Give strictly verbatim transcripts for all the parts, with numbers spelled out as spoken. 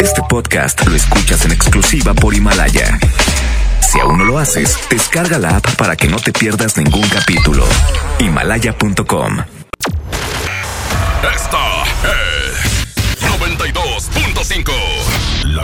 Este podcast lo escuchas en exclusiva por Himalaya. Si aún no lo haces, descarga la app para que no te pierdas ningún capítulo. Himalaya punto com. Esta es noventa y dos punto cinco. La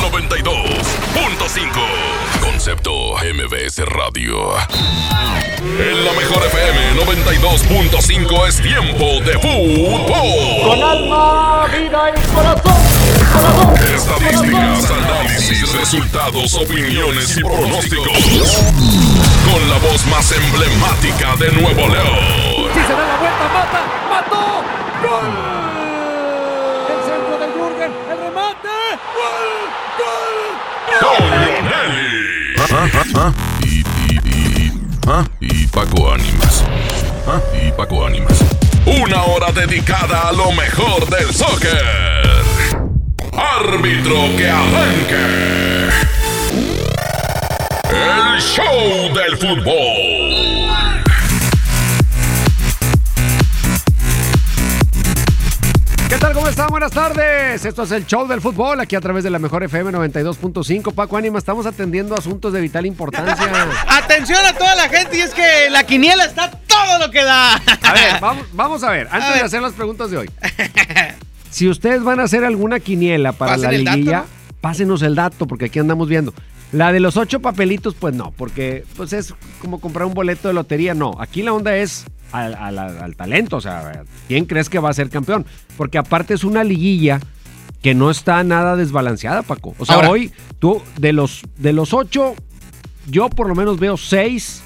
noventa y dos punto cinco. Concepto M B S Radio. En la mejor F M noventa y dos punto cinco es tiempo de fútbol. Con alma, vida y corazón. corazón Estadísticas, corazón. Análisis, resultados, opiniones y pronósticos. Con la voz más emblemática de Nuevo León. Si se da la vuelta, mata, mató, gol. ¿Ah, ah, ah? Y, y, y, ¿ah? y Paco Ánimas. ¿Ah? Y Paco Ánimas. Una hora dedicada a lo mejor del soccer. Árbitro que arranque. El show del fútbol. ¿Qué tal? ¿Cómo están? Buenas tardes. Esto es el show del fútbol, aquí a través de la mejor F M noventa y dos punto cinco. Paco Ánimas, estamos atendiendo asuntos de vital importancia. Atención a toda la gente, y es que la quiniela está todo lo que da. A ver, vamos, vamos a ver, antes a ver. de hacer las preguntas de hoy. Si ustedes van a hacer alguna quiniela para Pasen la liguilla, dato, ¿no? Pásenos el dato, porque aquí andamos viendo. La de los ocho papelitos, pues no, porque pues es como comprar un boleto de lotería. No, aquí la onda es... Al, al, al talento, o sea, ¿quién crees que va a ser campeón? Porque aparte es una liguilla que no está nada desbalanceada, Paco. O sea, ahora, hoy tú, de los, de los ocho, yo por lo menos veo seis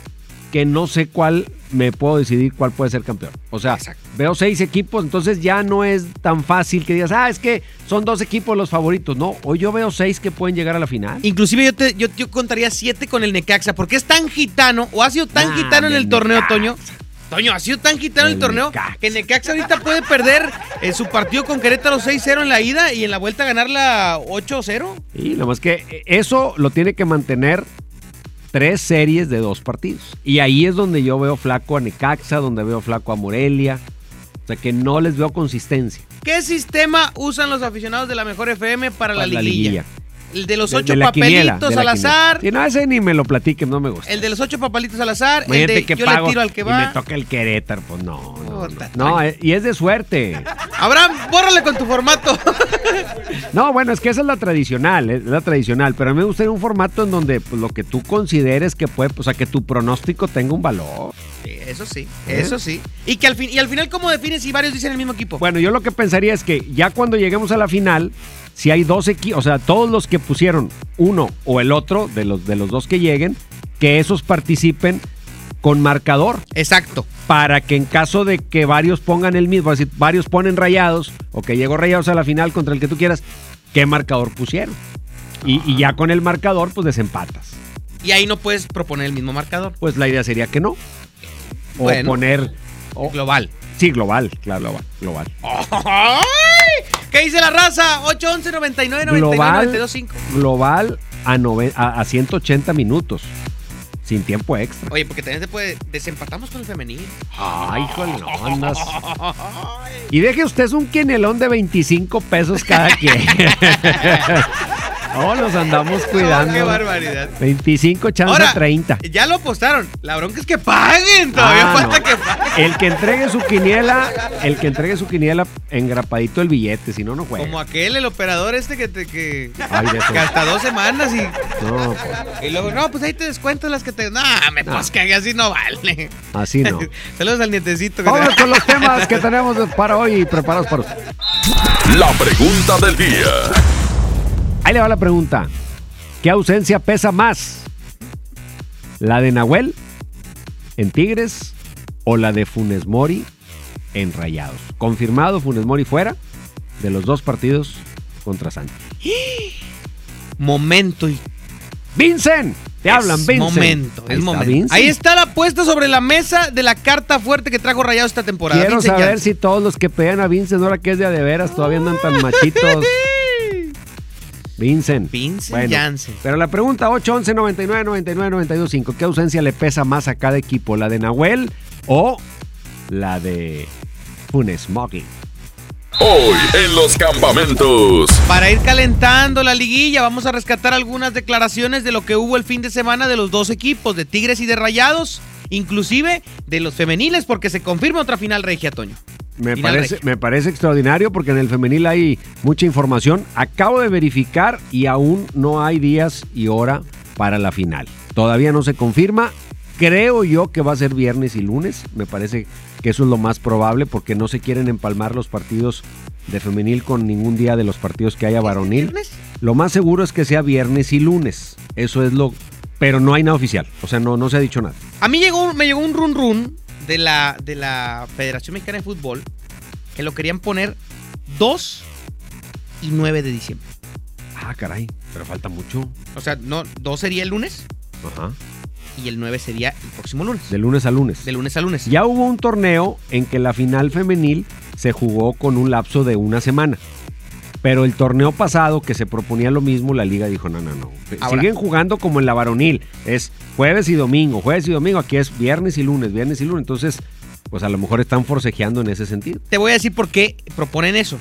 que no sé cuál me puedo decidir cuál puede ser campeón. O sea, exacto, veo seis equipos, entonces ya no es tan fácil que digas, ah, es que son dos equipos los favoritos. No, hoy yo veo seis que pueden llegar a la final. Inclusive yo te, yo, yo contaría siete con el Necaxa, porque es tan gitano, o ha sido tan nah, gitano en el torneo, Necaxa. Toño. Toño, ha sido tan gitano el, el torneo Necaxa. que Necaxa ahorita puede perder eh, su partido con Querétaro seis cero en la ida y en la vuelta ganarla ocho cero. Y nada más que eso lo tiene que mantener tres series de dos partidos. Y ahí es donde yo veo flaco a Necaxa, donde veo flaco a Morelia. O sea, que no les veo consistencia. ¿Qué sistema usan los aficionados de la mejor F M para, para la, liguilla? la liguilla? El de los de, ocho de papelitos quiniela, al azar. Si no, ese ni me lo platiquen, no me gusta. El de los ocho papelitos al azar. Imagínate el de que yo pago, le tiro al que va. Y me toca el Querétaro, pues no. No, no, no. no es, y es de suerte. Abraham, bórrale con tu formato. No, bueno, es que esa es la tradicional, es la tradicional. Pero a mí me gustaría un formato en donde pues, lo que tú consideres que puede, o sea, que tu pronóstico tenga un valor. Sí, eso sí, ¿Eh? eso sí. Y que al fin, y al final, ¿cómo defines si varios dicen el mismo equipo? Bueno, yo lo que pensaría es que ya cuando lleguemos a la final. Si hay dos equipos, o sea, todos los que pusieron uno o el otro de los, de los dos que lleguen, que esos participen con marcador. Exacto. Para que en caso de que varios pongan el mismo, es decir, varios ponen Rayados, o que llegó Rayados a la final contra el que tú quieras, ¿qué marcador pusieron? Y, y ya con el marcador, pues desempatas. Y ahí no puedes proponer el mismo marcador. Pues la idea sería que no. O bueno, poner... O, global. Sí, global, claro, global. global. ¿Qué dice la raza? ocho once noventa y nueve noventa y nueve noventa y dos cinco. Global a, nove, a, a ciento ochenta minutos. Sin tiempo extra. Oye, porque también se puede. Desempatamos con el femenil. Ay, híjole, no andas. Y deje usted un quenelón de veinticinco pesos cada quien. Oh, nos andamos cuidando. Oh, qué barbaridad. veinticinco, chance ahora, treinta. Ya lo apostaron. La bronca es que paguen. Todavía ah, falta no. que paguen. El que entregue su quiniela, el que entregue su quiniela, engrapadito el billete, si no, no juega. Como aquel, el operador este que te que Ay, gasta dos semanas y. No, pues. Y luego, no, pues ahí te descuento las que te. No, me no. pues que así no vale. Así no. Saludos al nietecito. Vamos con los temas que tenemos para hoy y preparados para usted. La pregunta del día. Ahí le va la pregunta. ¿Qué ausencia pesa más? ¿La de Nahuel en Tigres o la de Funes Mori en Rayados? Confirmado, Funes Mori fuera de los dos partidos contra Santos. Momento. Y... Vincent Te es hablan, Vincent. Momento, es momento. Vincent. Ahí está la apuesta sobre la mesa de la carta fuerte que trajo Rayados esta temporada. Quiero Vincent saber Janssen. Si todos los que pegan a Vincent ahora que es de a de veras todavía andan tan machitos. Vincent. Vincent bueno, Janssen. Pero la pregunta ocho once noventa y nueve noventa y nueve noventa y dos cinco. ¿Qué ausencia le pesa más a cada equipo? ¿La de Nahuel o la de Funes Mori? Hoy en los campamentos. Para ir calentando la liguilla, vamos a rescatar algunas declaraciones de lo que hubo el fin de semana de los dos equipos, de Tigres y de Rayados, inclusive de los femeniles, porque se confirma otra final regia, Toño. Me parece, me parece extraordinario porque en el femenil hay mucha información. Acabo de verificar y aún no hay días y hora para la final. Todavía no se confirma. Creo yo que va a ser viernes y lunes. Me parece que eso es lo más probable porque no se quieren empalmar los partidos de femenil con ningún día de los partidos que haya varonil. ¿Viernes? Lo más seguro es que sea viernes y lunes. Eso es lo... Pero no hay nada oficial. O sea, no, no se ha dicho nada. A mí llegó, me llegó un run run de la, de la Federación Mexicana de Fútbol que lo querían poner dos y nueve de diciembre. Ah, caray. Pero falta mucho. O sea, no, dos sería el lunes. Ajá. Y el nueve sería el próximo lunes. De lunes a lunes. De lunes a lunes. Ya hubo un torneo en que la final femenil se jugó con un lapso de una semana. Pero el torneo pasado, que se proponía lo mismo, la liga dijo, no, no, no. Ahora, siguen jugando como en la varonil. Es jueves y domingo, jueves y domingo. Aquí es viernes y lunes, viernes y lunes. Entonces, pues a lo mejor están forcejeando en ese sentido. Te voy a decir por qué proponen eso.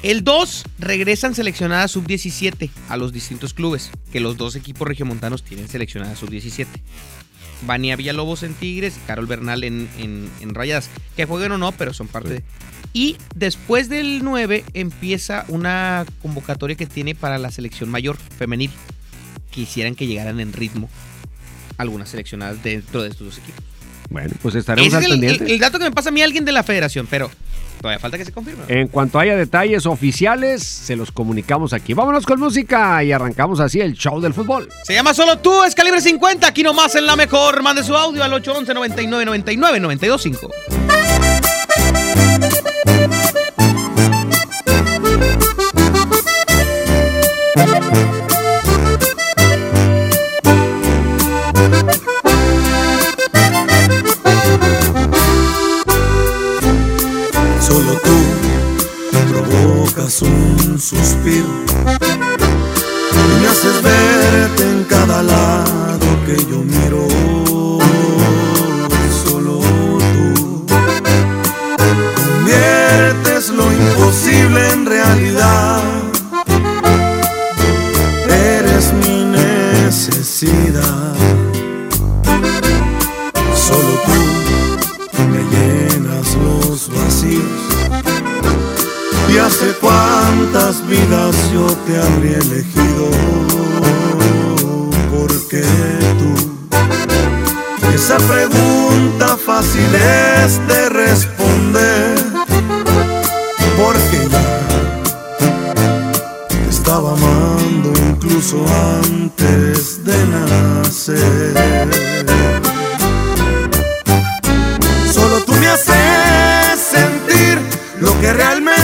El dos regresan seleccionadas sub diecisiete a los distintos clubes, que los dos equipos regiomontanos tienen seleccionadas sub diecisiete. Vania Villalobos en Tigres, Carol Bernal en, en, en Rayadas, que jueguen o no, pero son parte sí. de... Y después del nueve empieza una convocatoria que tiene para la selección mayor femenil. Quisieran que llegaran en ritmo algunas seleccionadas dentro de estos dos equipos. Bueno, pues estaremos al pendiente. El, el dato que me pasa a mí alguien de la federación, pero... Todavía falta que se confirme. En cuanto haya detalles oficiales, se los comunicamos aquí. Vámonos con música y arrancamos así el show del fútbol. Se llama Solo Tú, es Calibre cincuenta, aquí nomás en La Mejor. Mande su audio al ocho once noventa y nueve noventa y nueve noventa y dos cinco. Un suspiro y me haces verte en cada lado que yo miro. Solo tú conviertes lo imposible en realidad. Eres mi necesidad. Solo tú me llenas los vacíos. Y hace cuántas vidas yo te habría elegido, porque tú, esa pregunta fácil es de responder, porque ya te estaba amando incluso antes de nacer. Solo tú me haces sentir lo que realmente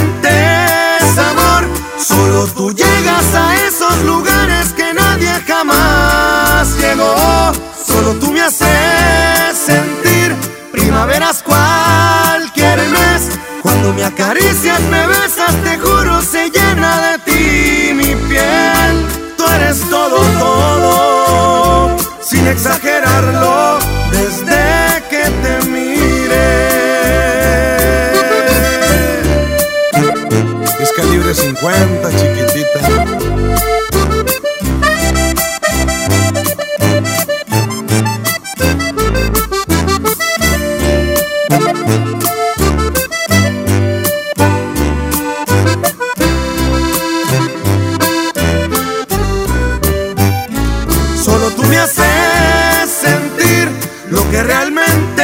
solo tú llegas a esos lugares que nadie jamás llegó. Solo tú me haces sentir primaveras cualquier mes. Cuando me acaricias, me besas, te juro se llena de ti mi piel. Tú eres todo, todo, sin exagerarlo, desde que te miré. Calibre cincuenta, chiquitita. Solo tú me haces sentir lo que realmente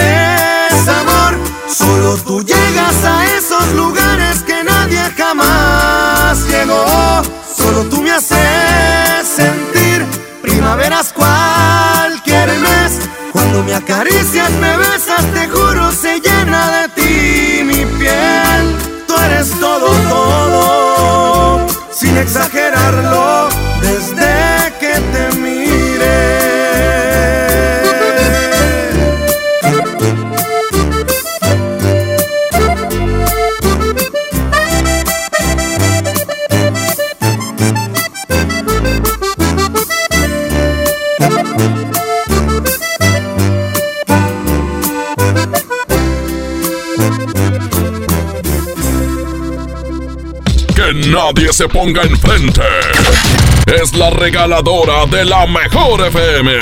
es amor. Solo tú llegas a esos lugares que nadie jamás. Solo tú me haces sentir primaveras cualquier mes. Cuando me acaricias, me besas, te juro se llena de ti mi piel. Tú eres todo, todo, sin exagerarlo, desde que te miré. que nadie se ponga enfrente. Es la regaladora de la mejor F M.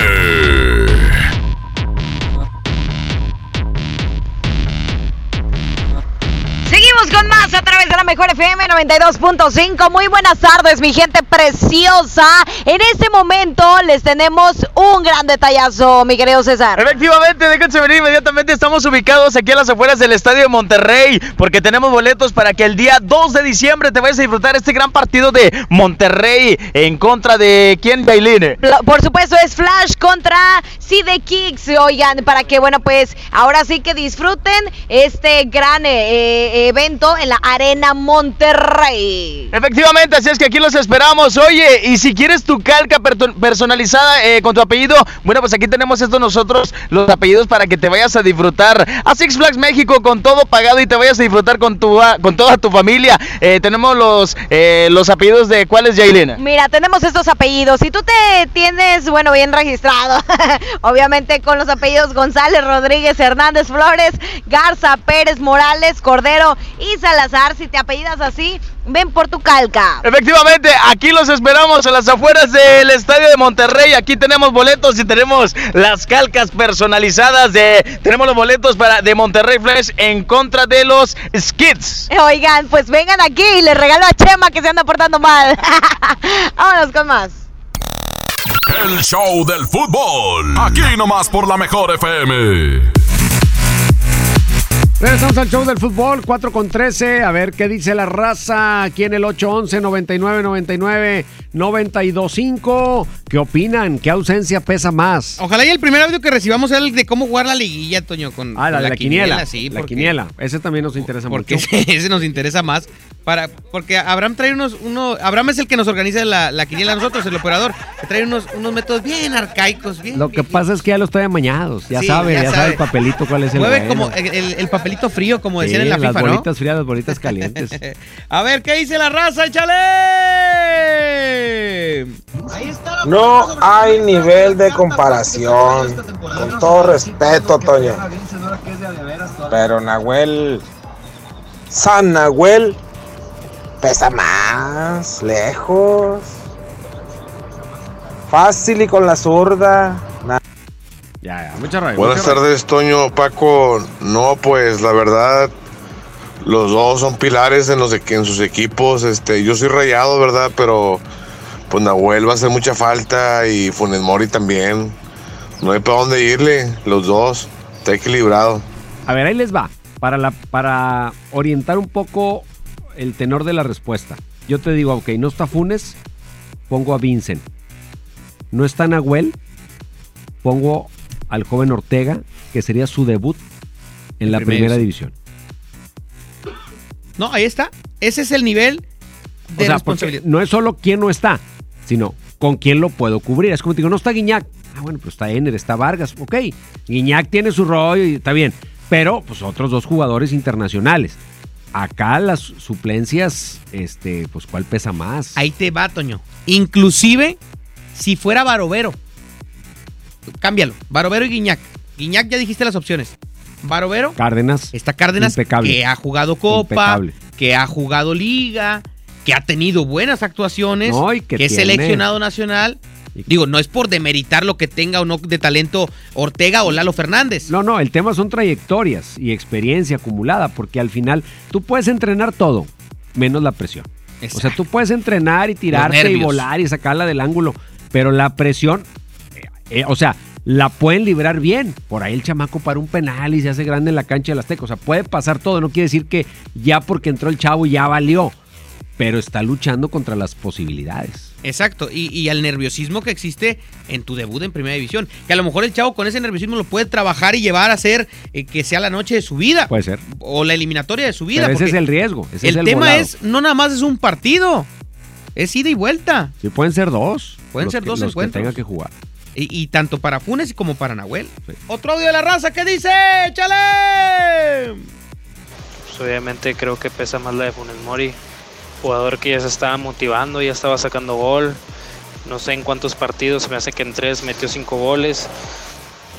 Seguimos con más a través de la mejor F M noventa y dos punto cinco. Muy buenas tardes, mi gente preciosa. En este momento les tenemos un gran detallazo, mi querido César. Efectivamente, déjense venir inmediatamente. Estamos ubicados aquí a las afueras del Estadio de Monterrey, porque tenemos boletos para que el día dos de diciembre te vayas a disfrutar este gran partido de Monterrey en contra de... ¿quién, Bailín? Por supuesto, es Flash contra Side Kicks. Oigan, para que, bueno, pues ahora sí que disfruten este gran... Eh, evento en la Arena Monterrey. Efectivamente, así es que aquí los esperamos. Oye, y si quieres tu calca personalizada eh, con tu apellido, bueno, pues aquí tenemos esto nosotros, los apellidos, para que te vayas a disfrutar a Six Flags México con todo pagado y te vayas a disfrutar con tu con toda tu familia. Eh, tenemos los eh, los apellidos de ¿cuáles, Yailena? Mira, tenemos estos apellidos. Si tú te tienes, bueno, bien registrado, obviamente con los apellidos González, Rodríguez, Hernández, Flores, Garza, Pérez, Morales, Cordero y Salazar, si te apellidas así, ven por tu calca. Efectivamente, aquí los esperamos a las afueras del Estadio de Monterrey. Aquí tenemos boletos y tenemos las calcas personalizadas de... Tenemos los boletos para de Monterrey Flash en contra de los Skids. Oigan, pues vengan aquí y les regalo a Chema, que se anda portando mal. Vámonos con más. El show del fútbol, aquí nomás por la mejor F M. Regresamos al show del fútbol, cuatro con trece. A ver qué dice la raza aquí en el ocho once, noventa y nueve noventa y nueve, noventa y dos cinco. ¿Qué opinan? ¿Qué ausencia pesa más? Ojalá y el primer audio que recibamos sea el de cómo jugar la liguilla, Toño. Con, ah, con la, la, la quiniela. quiniela sí, la porque, quiniela. Ese también nos interesa porque mucho. Porque ese nos interesa más. Para, porque Abraham trae unos... Uno, Abraham es el que nos organiza la, la quiniela a nosotros, el operador. Que trae unos, unos métodos bien arcaicos. Bien, lo que bien, pasa es que ya los trae amañados. Ya sí, sabe, ya, ya sabe. sabe el papelito cuál es el... Mueve como el, el, el papel. Papelito frío, como decían, sí, en la FIFA, ¿no? Las bolitas frías, las bolitas calientes. A ver, ¿qué dice la raza? ¡Échale! No hay nivel de comparación. Con todo respeto, Toño. Pero Nahuel... San Nahuel... pesa más, lejos. Fácil y con la zurda. Ya, ya, mucha rabia, Buenas mucha tardes, rabia. Toño, Paco. No, pues la verdad, los dos son pilares en los de, en sus equipos. Este, yo soy Rayado, ¿verdad? Pero pues Nahuel va a hacer mucha falta y Funes Mori también. No hay para dónde irle, los dos. Está equilibrado. A ver, ahí les va. Para, la, para orientar un poco el tenor de la respuesta. Yo te digo, ok, no está Funes, pongo a Vincent. No está Nahuel, pongo al joven Ortega, que sería su debut en la primera división. No, ahí está. Ese es el nivel de, o sea, responsabilidad. No es solo quién no está, sino con quién lo puedo cubrir. Es como te digo, no está Guiñac. Ah, bueno, pues está Enner, está Vargas. Ok, Guiñac tiene su rollo y está bien. Pero, pues, otros dos jugadores internacionales. Acá las suplencias, este, pues, ¿cuál pesa más? Ahí te va, Toño. Inclusive, si fuera Barovero, cámbialo. Barovero y Guiñac. Guiñac, ya dijiste las opciones. Barovero. Cárdenas. Está Cárdenas, impecable, que ha jugado Copa, impecable, que ha jugado Liga, que ha tenido buenas actuaciones, no, que, que es seleccionado nacional. Y... Digo, no es por demeritar lo que tenga o no de talento Ortega o Lalo Fernández. No, no, el tema son trayectorias y experiencia acumulada, porque al final tú puedes entrenar todo, menos la presión. Exacto. O sea, tú puedes entrenar y tirarte y volar y sacarla del ángulo, pero la presión... Eh, o sea, la pueden librar bien. Por ahí el chamaco para un penal y se hace grande en la cancha del Azteca. O sea, puede pasar todo. No quiere decir que ya porque entró el chavo ya valió. Pero está luchando contra las posibilidades. Exacto. Y, y al nerviosismo que existe en tu debut en Primera División. Que a lo mejor el chavo con ese nerviosismo lo puede trabajar y llevar a hacer eh, que sea la noche de su vida. Puede ser. O la eliminatoria de su vida. Pero ese es el riesgo. Ese el, es el tema volado. Es, no nada más es un partido. Es ida y vuelta. Sí, pueden ser dos. Pueden ser que, dos los encuentros. Que tenga que jugar. Y, y tanto para Funes como para Nahuel. Sí. Otro audio de la raza, ¿qué dice? ¡Échale! Pues obviamente creo que pesa más la de Funes Mori. Jugador que ya se estaba motivando, ya estaba sacando gol. No sé en cuántos partidos, me hace que en tres metió cinco goles.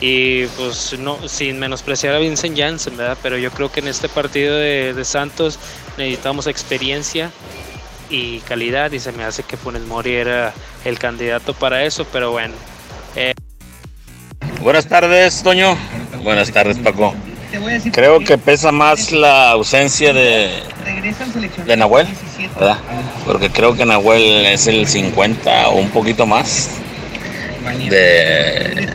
Y pues no, sin menospreciar a Vincent Janssen, ¿verdad? Pero yo creo que en este partido de, de Santos necesitamos experiencia. y calidad, y se me hace que Funes Mori era el candidato para eso, pero bueno. Eh. Buenas tardes, Toño. Buenas tardes, Paco. Creo que pesa más la ausencia de, de Nahuel, ¿verdad? Porque creo que Nahuel es el cincuenta o un poquito más de,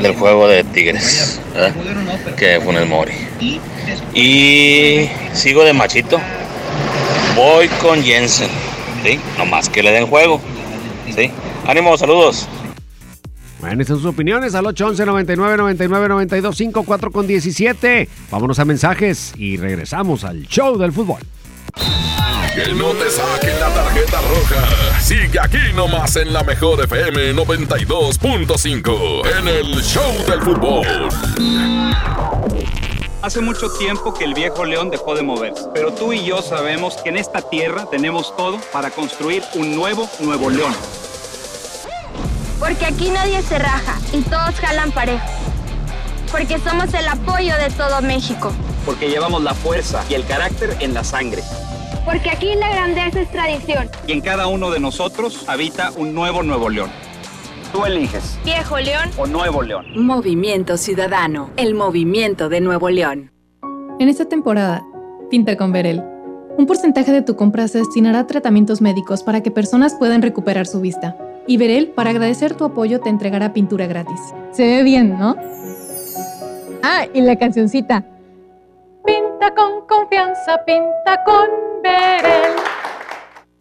del juego de Tigres, ¿verdad?, que Funes Mori. Y sigo de machito. Voy con Janssen, ¿sí? Nomás que le den juego, ¿sí? Ánimo, saludos. Bueno, estas son sus opiniones al ocho once, noventa y nueve, noventa y nueve, noventa y dos, cincuenta y cuatro con diecisiete. Vámonos a mensajes y regresamos al show del fútbol. Que no te saquen la tarjeta roja. Sigue aquí nomás en la mejor F M noventa y dos punto cinco en el show del fútbol. Hace mucho tiempo que el viejo león dejó de moverse, pero tú y yo sabemos que en esta tierra tenemos todo para construir un nuevo Nuevo León. Porque aquí nadie se raja y todos jalan parejo. Porque somos el apoyo de todo México. Porque llevamos la fuerza y el carácter en la sangre. Porque aquí la grandeza es tradición. Y en cada uno de nosotros habita un nuevo Nuevo León. Tú eliges. Viejo León o Nuevo León. Movimiento Ciudadano, el movimiento de Nuevo León. En esta temporada, pinta con Verel. Un porcentaje de tu compra se destinará a tratamientos médicos para que personas puedan recuperar su vista. Y Verel, para agradecer tu apoyo, te entregará pintura gratis. Se ve bien, ¿no? Ah, y la cancioncita. Pinta con confianza, pinta con Verel.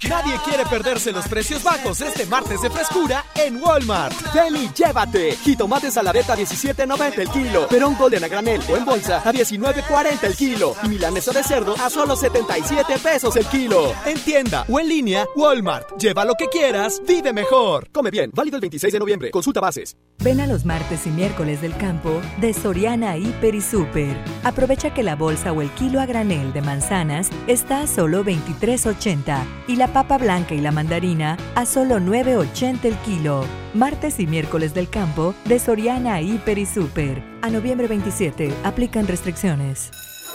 Nadie quiere perderse los precios bajos este martes de frescura en Walmart. Ven y llévate jitomates a la veta a diecisiete noventa el kilo, perón golden a granel o en bolsa a diecinueve cuarenta el kilo y milanesa de cerdo a solo setenta y siete pesos el kilo. En tienda o en línea, Walmart. Lleva lo que quieras, vive mejor. Come bien, válido el veintiséis de noviembre. Consulta bases. Ven a los martes y miércoles del campo de Soriana Hiper y Super. Aprovecha que la bolsa o el kilo a granel de manzanas está a solo veintitrés ochenta y la papa blanca y la mandarina a solo nueve ochenta el kilo. Martes y miércoles del campo de Soriana Hiper y Super. A noviembre veintisiete, aplican restricciones.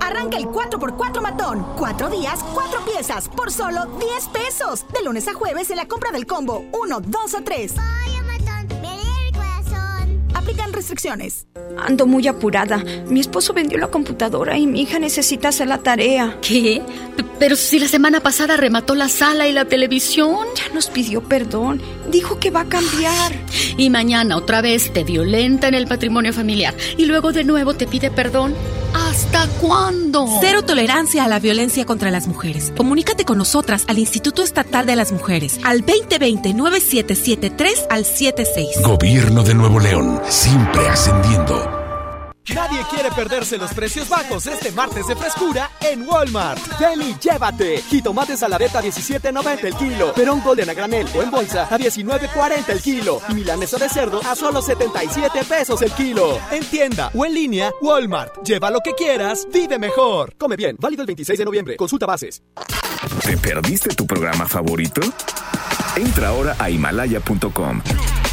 Arranca el cuatro por cuatro matón. cuatro días, cuatro piezas por solo diez pesos. De lunes a jueves en la compra del combo uno, dos o tres. Pollo matón, me alegra el corazón. Aplican restricciones. Ando muy apurada. Mi esposo vendió la computadora y mi hija necesita hacer la tarea. ¿Qué? P- pero si la semana pasada remató la sala y la televisión. Ya nos pidió perdón. Dijo que va a cambiar. Y mañana otra vez te violenta en el patrimonio familiar. Y luego de nuevo te pide perdón. ¿Hasta cuándo? Cero tolerancia a la violencia contra las mujeres. Comunícate con nosotras al Instituto Estatal de las Mujeres al veinte veinte, nueve siete siete tres al setenta y seis. Gobierno de Nuevo León, siempre ascendiendo. Nadie quiere perderse los precios bajos este martes de frescura en Walmart. Ven y llévate jitomates a la veta a diecisiete noventa el kilo, perón golden a granel o en bolsa a diecinueve cuarenta el kilo y milanesa de cerdo a solo setenta y siete pesos el kilo. En tienda o en línea, Walmart. Lleva lo que quieras, vive mejor. Come bien, válido el veintiséis de noviembre. Consulta bases. ¿Te perdiste tu programa favorito? Entra ahora a himalaya punto com.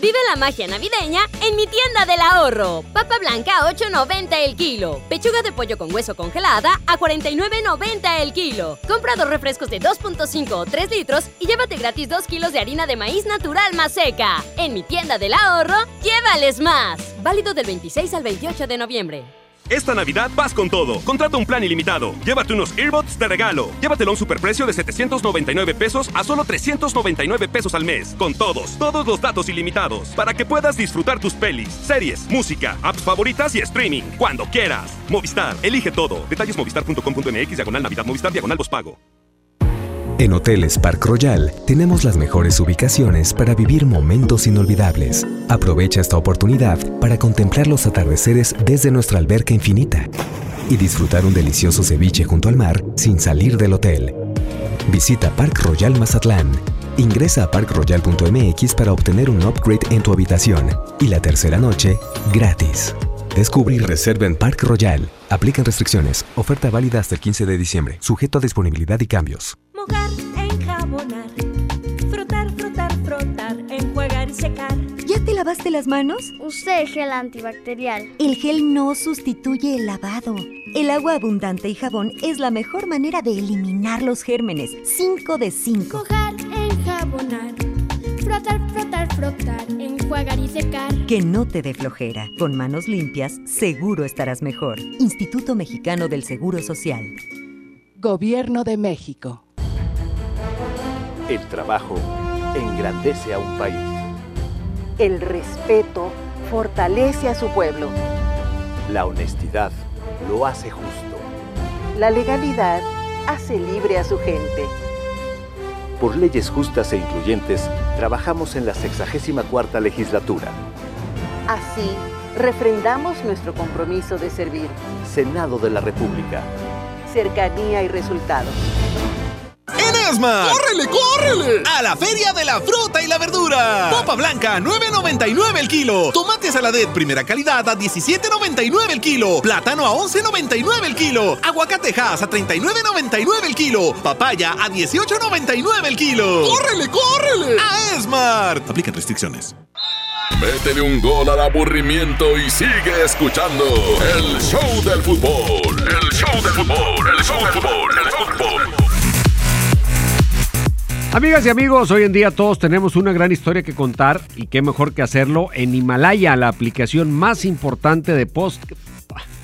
Vive la magia navideña en mi tienda del ahorro. Papa blanca a ocho noventa el kilo. Pechuga de pollo con hueso congelada a cuarenta y nueve noventa el kilo. Compra dos refrescos de dos punto cinco o tres litros y llévate gratis dos kilos de harina de maíz natural más seca. En mi tienda del ahorro, llévales más. Válido del veintiséis al veintiocho de noviembre. Esta Navidad vas con todo. Contrata un plan ilimitado. Llévate unos earbuds de regalo. Llévatelo a un superprecio de setecientos noventa y nueve pesos a solo trescientos noventa y nueve pesos al mes. Con todos, todos los datos ilimitados. Para que puedas disfrutar tus pelis, series, música, apps favoritas y streaming. Cuando quieras. Movistar. Elige todo. Detalles movistar punto com punto mx diagonal Navidad Movistar diagonal pospago. En Hoteles Park Royal tenemos las mejores ubicaciones para vivir momentos inolvidables. Aprovecha esta oportunidad para contemplar los atardeceres desde nuestra alberca infinita y disfrutar un delicioso ceviche junto al mar sin salir del hotel. Visita Park Royal Mazatlán. Ingresa a park royal punto mx para obtener un upgrade en tu habitación y la tercera noche gratis. Descubre y reserva en Park Royal. Aplican restricciones. Oferta válida hasta el quince de diciembre. Sujeto a disponibilidad y cambios. Mojar, enjabonar, frotar, frotar, frotar, enjuagar y secar. ¿Ya te lavaste las manos? Usé gel antibacterial. El gel no sustituye el lavado. El agua abundante y jabón es la mejor manera de eliminar los gérmenes. cinco de cinco. Mojar, enjabonar, frotar, frotar, frotar, enjuagar y secar. Que no te dé flojera. Con manos limpias, seguro estarás mejor. Instituto Mexicano del Seguro Social. Gobierno de México. El trabajo engrandece a un país. El respeto fortalece a su pueblo. La honestidad lo hace justo. La legalidad hace libre a su gente. Por leyes justas e incluyentes, trabajamos en la sexagésima cuarta legislatura. Así, refrendamos nuestro compromiso de servir. Senado de la República. Cercanía y resultados. En Esmar, ¡córrele, córrele! A la Feria de la Fruta y la Verdura. Papa blanca, nueve noventa y nueve el kilo. Tomate saladet primera calidad a diecisiete noventa y nueve el kilo. Plátano a once noventa y nueve el kilo. Aguacatejas a treinta y nueve noventa y nueve el kilo. Papaya a dieciocho noventa y nueve el kilo. ¡Córrele, córrele! A Esmar. Aplican restricciones. Métele un gol al aburrimiento y sigue escuchando el show del fútbol. El show del fútbol, el show del fútbol, el show del fútbol. Amigas y amigos, hoy en día todos tenemos una gran historia que contar y qué mejor que hacerlo en Himalaya, la aplicación más importante de, post,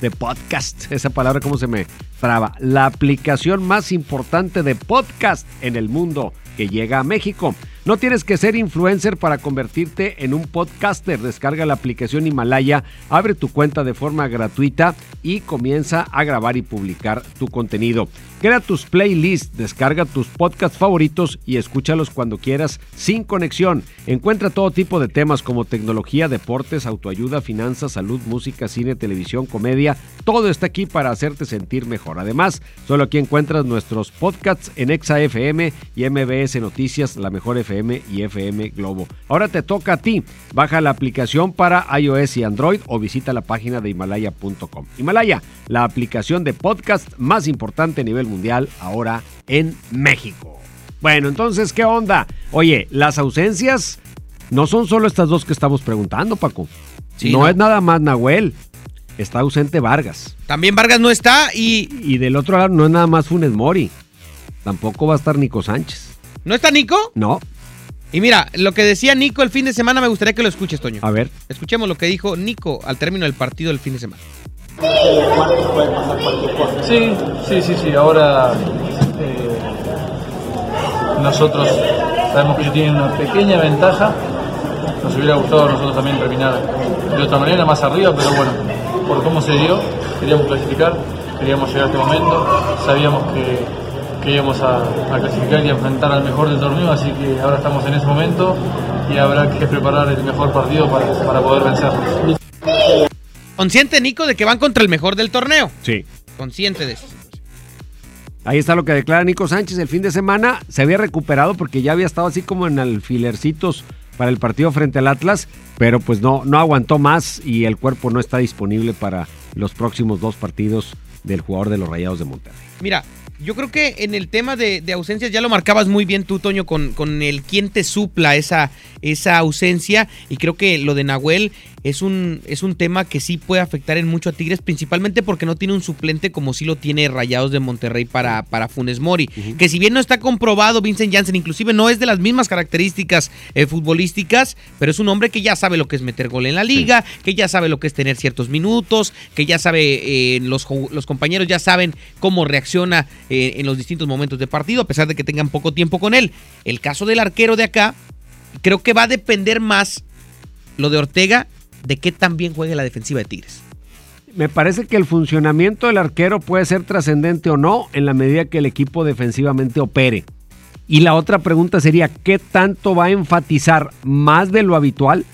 de podcast. Esa palabra, ¿cómo se me traba? La aplicación más importante de podcast en el mundo que llega a México. No tienes que ser influencer para convertirte en un podcaster. Descarga la aplicación Himalaya, abre tu cuenta de forma gratuita y comienza a grabar y publicar tu contenido. Crea tus playlists, descarga tus podcasts favoritos y escúchalos cuando quieras sin conexión. Encuentra todo tipo de temas como tecnología, deportes, autoayuda, finanzas, salud, música, cine, televisión, comedia. Todo está aquí para hacerte sentir mejor. Además, solo aquí encuentras nuestros podcasts en Exa F M y M B S Noticias, la mejor F M y F M Globo. Ahora te toca a ti. Baja la aplicación para iOS y Android o visita la página de himalaya punto com. Himalaya, la aplicación de podcast más importante a nivel mundial ahora en México. Bueno, entonces, ¿qué onda? Oye, las ausencias no son solo estas dos que estamos preguntando, Paco. Sí, no, no es nada más Nahuel. Está ausente Vargas. También Vargas no está y... Y del otro lado no es nada más Funes Mori. Tampoco va a estar Nico Sánchez. ¿No está Nico? No. Y mira, lo que decía Nico el fin de semana, me gustaría que lo escuches, Toño. A ver. Escuchemos lo que dijo Nico al término del partido del fin de semana. Sí, sí, sí, sí. Ahora eh, nosotros sabemos que ellos tienen una pequeña ventaja. Nos hubiera gustado a nosotros también terminar de otra manera, más arriba, pero bueno, por cómo se dio, queríamos clasificar, queríamos llegar a este momento, sabíamos que... que íbamos a, a clasificar y a enfrentar al mejor del torneo, así que ahora estamos en ese momento y habrá que preparar el mejor partido para, para poder vencerlos. Consciente, Nico, de que van contra el mejor del torneo. Sí. Consciente de eso. Ahí está lo que declara Nico Sánchez. El fin de semana se había recuperado porque ya había estado así como en alfilercitos para el partido frente al Atlas, pero pues no, no aguantó más y el cuerpo no está disponible para los próximos dos partidos del jugador de los Rayados de Monterrey. Mira, yo creo que en el tema de, de ausencias ya lo marcabas muy bien tú, Toño, con, con el quién te supla esa, esa ausencia, y creo que lo de Nahuel es un, es un tema que sí puede afectar en mucho a Tigres, principalmente porque no tiene un suplente como sí lo tiene Rayados de Monterrey para, para Funes Mori, uh-huh. que si bien no está comprobado Vincent Janssen, inclusive no es de las mismas características eh, futbolísticas, pero es un hombre que ya sabe lo que es meter gol en la liga, sí. que ya sabe lo que es tener ciertos minutos, que ya sabe, eh, los, los compañeros ya saben cómo reacciona eh, en los distintos momentos de partido, a pesar de que tengan poco tiempo con él. El caso del arquero de acá, creo que va a depender más lo de Ortega de qué tan bien juegue la defensiva de Tigres. Me parece que el funcionamiento del arquero puede ser trascendente o no en la medida que el equipo defensivamente opere. Y la otra pregunta sería, ¿qué tanto va a enfatizar más de lo habitual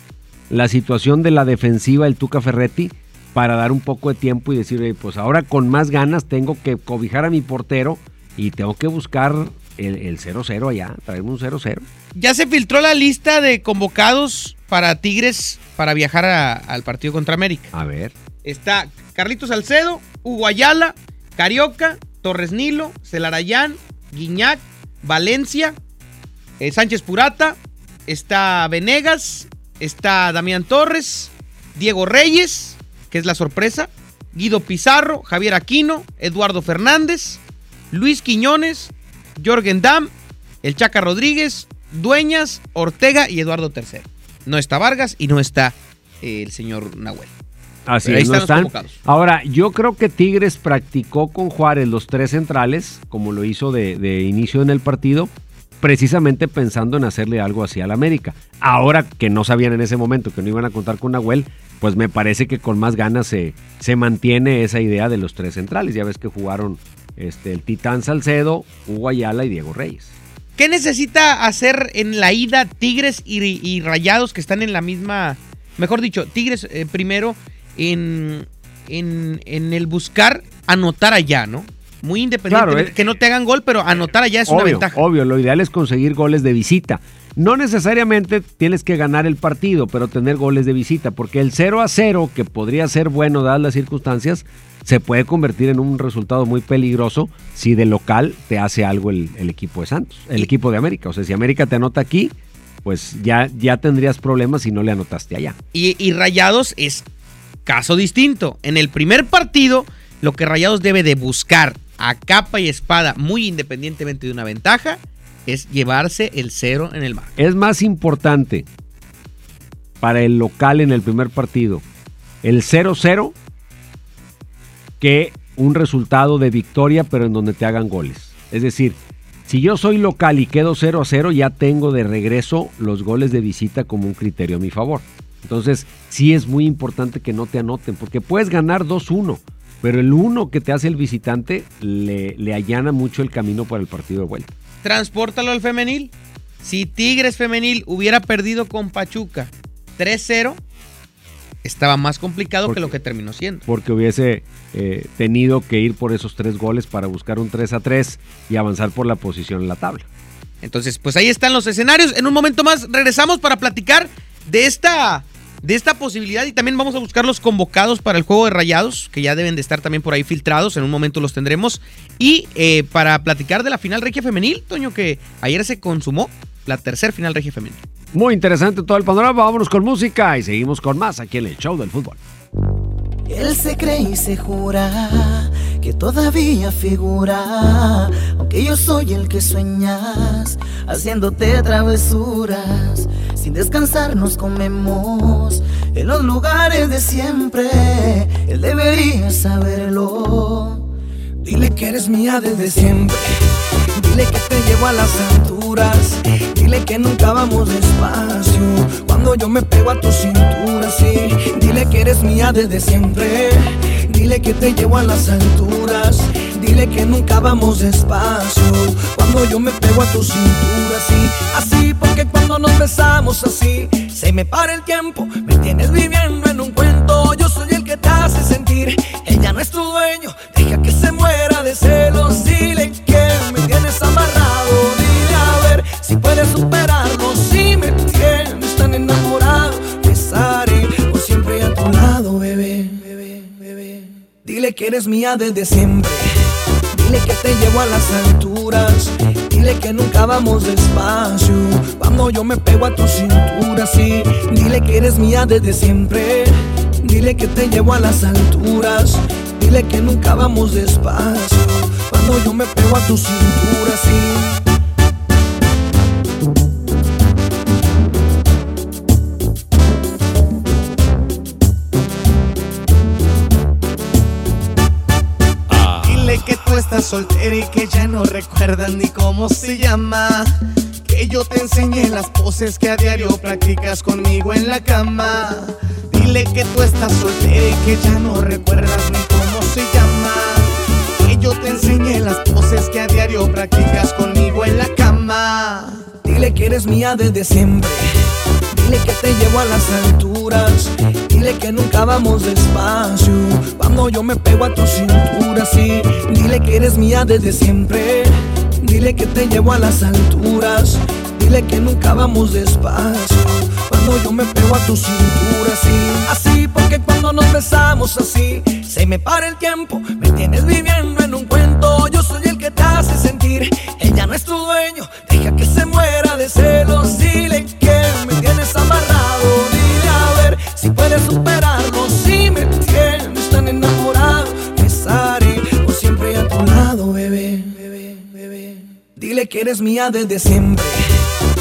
la situación de la defensiva del Tuca Ferretti para dar un poco de tiempo y decir, pues ahora con más ganas tengo que cobijar a mi portero y tengo que buscar el, el cero cero allá, traerme un cero cero? Ya se filtró la lista de convocados para Tigres para viajar a, al partido contra América. A ver. Está Carlitos Salcedo, Hugo Ayala, Carioca, Torres Nilo, Celarayán, Guiñac, Valencia, eh, Sánchez Purata, está Venegas, está Damián Torres, Diego Reyes, que es la sorpresa, Guido Pizarro, Javier Aquino, Eduardo Fernández, Luis Quiñones, Jorgen Damm, el Chaca Rodríguez, Dueñas, Ortega y Eduardo tercero. No está Vargas y no está eh, el señor Nahuel. Así es, ahí no están. están. Ahora, yo creo que Tigres practicó con Juárez los tres centrales, como lo hizo de, de inicio en el partido, precisamente pensando en hacerle algo así al América. Ahora que no sabían en ese momento que no iban a contar con Nahuel, pues me parece que con más ganas se, se mantiene esa idea de los tres centrales. Ya ves que jugaron este, el Titán Salcedo, Hugo Ayala y Diego Reyes. ¿Qué necesita hacer en la ida Tigres y, y Rayados, que están en la misma, mejor dicho, Tigres eh, primero en, en, en el buscar anotar allá, ¿no? Muy independiente, claro, que no te hagan gol, pero anotar allá es obvio, una ventaja. Obvio, lo ideal es conseguir goles de visita. No necesariamente tienes que ganar el partido, pero tener goles de visita, porque el cero a cero, que podría ser bueno dadas las circunstancias, se puede convertir en un resultado muy peligroso si de local te hace algo el, el equipo de Santos, el equipo de América. O sea, si América te anota aquí, pues ya, ya tendrías problemas si no le anotaste allá. Y, y Rayados es caso distinto. En el primer partido, lo que Rayados debe de buscar a capa y espada, muy independientemente de una ventaja, es llevarse el cero en el mar. Es más importante para el local en el primer partido el cero cero que un resultado de victoria, pero en donde te hagan goles. Es decir, si yo soy local y quedo cero a cero, ya tengo de regreso los goles de visita como un criterio a mi favor. Entonces, sí es muy importante que no te anoten, porque puedes ganar dos uno, pero el uno que te hace el visitante le, le allana mucho el camino para el partido de vuelta. Transpórtalo al femenil. Si Tigres femenil hubiera perdido con Pachuca tres cero, estaba más complicado porque, que lo que terminó siendo. Porque hubiese eh, tenido que ir por esos tres goles para buscar un tres a tres y avanzar por la posición en la tabla. Entonces, pues ahí están los escenarios. En un momento más regresamos para platicar de esta, de esta posibilidad, y también vamos a buscar los convocados para el juego de Rayados, que ya deben de estar también por ahí filtrados, en un momento los tendremos, y eh, para platicar de la final regia femenil, Toño, que ayer se consumó la tercer final regia femenil. Muy interesante todo el panorama, vámonos con música y seguimos con más aquí en el Show del Fútbol. Él se cree y se jura que todavía figura, aunque yo soy el que sueñas, haciéndote travesuras. Sin descansar nos comemos en los lugares de siempre, él debería saberlo. Dile que eres mía desde siempre, dile que te llevo a las alturas, dile que nunca vamos despacio, cuando yo me pego a tu cintura, sí. Dile que eres mía desde siempre, dile que te llevo a las alturas, dile que nunca vamos despacio, cuando yo me pego a tu cintura, sí. Así, porque cuando nos besamos así, se me para el tiempo, me tienes viviendo en un cuento. Yo soy el que te hace sentir, ella no es tu dueño, deja que se muera de celos. Dile que me tienes amarrado, dile a ver si puedes superarlo. Si me tienes tan enamorado, besaré por siempre a tu lado, bebé, bebé, bebé. Dile que eres mía desde siempre, dile que te llevo a las alturas, dile que nunca vamos despacio. Cuando yo me pego a tu cintura, sí, dile que eres mía desde siempre. Dile que te llevo a las alturas, dile que nunca vamos despacio. Cuando yo me pego a tu cintura, sí. Estás soltera y que ya no recuerdas ni cómo se llama. Que yo te enseñé las poses que a diario practicas conmigo en la cama. Dile que tú estás soltera y que ya no recuerdas ni cómo se llama. Que yo te enseñé las poses que a diario practicas conmigo en la cama. Dile que eres mía desde siempre. Dile que te llevo a las alturas, dile que nunca vamos despacio. Cuando yo me pego a tu cintura, sí, dile que eres mía desde siempre. Dile que te llevo a las alturas, dile que nunca vamos despacio. Cuando yo me pego a tu cintura, sí. Así, porque cuando nos besamos así, se me para el tiempo, me tienes viviendo en un cuento. Yo soy el que te hace sentir, ella no es tu dueño. Deja que se muera de celos, dile que me tienes amarrado. Dile a ver si puedes superarlo, si me tienes tan enamorado. Estaré por siempre a tu lado, bebé, bebé, bebé. Dile que eres mía desde siempre.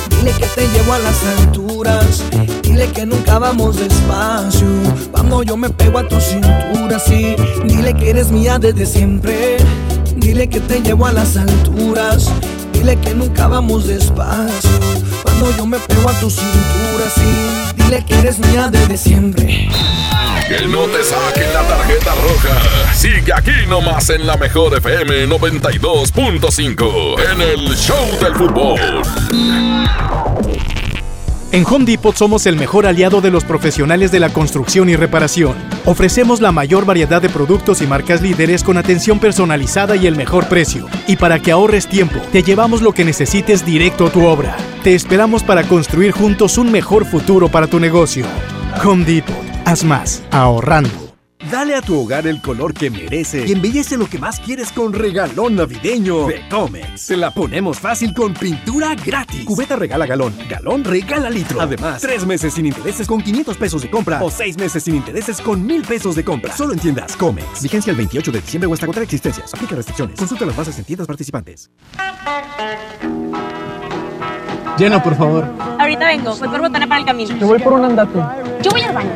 Dile que te llevo a las alturas, dile que nunca vamos despacio. Cuando yo me pego a tu cintura, sí, dile que eres mía desde siempre. Dile que te llevo a las alturas, dile que nunca vamos despacio. Cuando yo me pego a tu cintura, sí, dile que eres mía desde siempre. Que no te saquen la tarjeta roja. Sigue aquí nomás en la mejor F M noventa y dos punto cinco, en el Show del Fútbol. En Home Depot somos el mejor aliado de los profesionales de la construcción y reparación. Ofrecemos la mayor variedad de productos y marcas líderes con atención personalizada y el mejor precio. Y para que ahorres tiempo, te llevamos lo que necesites directo a tu obra. Te esperamos para construir juntos un mejor futuro para tu negocio. Home Depot. Haz más, ahorrando. Dale a tu hogar el color que merece y embellece lo que más quieres con regalón navideño de Comex. Se la ponemos fácil con pintura gratis. Cubeta regala galón, galón regala litro. Además, tres meses sin intereses con quinientos pesos de compra o seis meses sin intereses con mil pesos de compra. Solo en tiendas Comex. Vigencia el veintiocho de diciembre o hasta agotar existencias. Aplica restricciones. Consulta las bases en tiendas participantes. Llena, por favor. Ahorita vengo. Voy por botana para el camino. Yo voy por un andate. Yo voy al baño.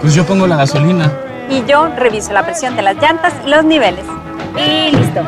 Pues yo pongo la gasolina. Y yo reviso la presión de las llantas y los niveles. Y listo.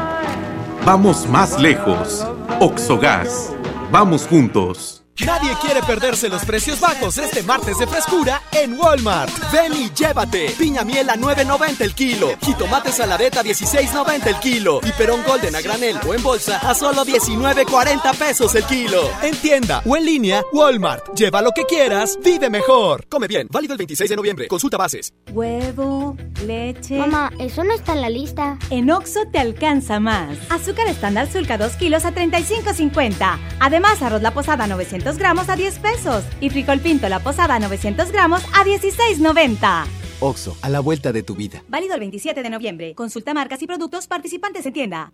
Vamos más lejos. Oxogas. Vamos juntos. Nadie quiere perderse los precios bajos este martes de frescura en Walmart. Ven y llévate. Piña miel a nueve noventa el kilo. Jitomates a la veta a dieciséis noventa el kilo. Y perón golden a granel o en bolsa a solo diecinueve cuarenta pesos el kilo. En tienda o en línea, Walmart. Lleva lo que quieras, vive mejor. Come bien. Válido el veintiséis de noviembre. Consulta bases. Huevo, leche... Mamá, eso no está en la lista. En Oxxo te alcanza más. Azúcar estándar Sulca dos kilos a treinta y cinco cincuenta. Además, arroz La Posada novecientos gramos a diez pesos y frijol pinto La Posada novecientos gramos a dieciséis noventa. Oxxo, a la vuelta de tu vida. Válido el veintisiete de noviembre. Consulta marcas y productos participantes en tienda.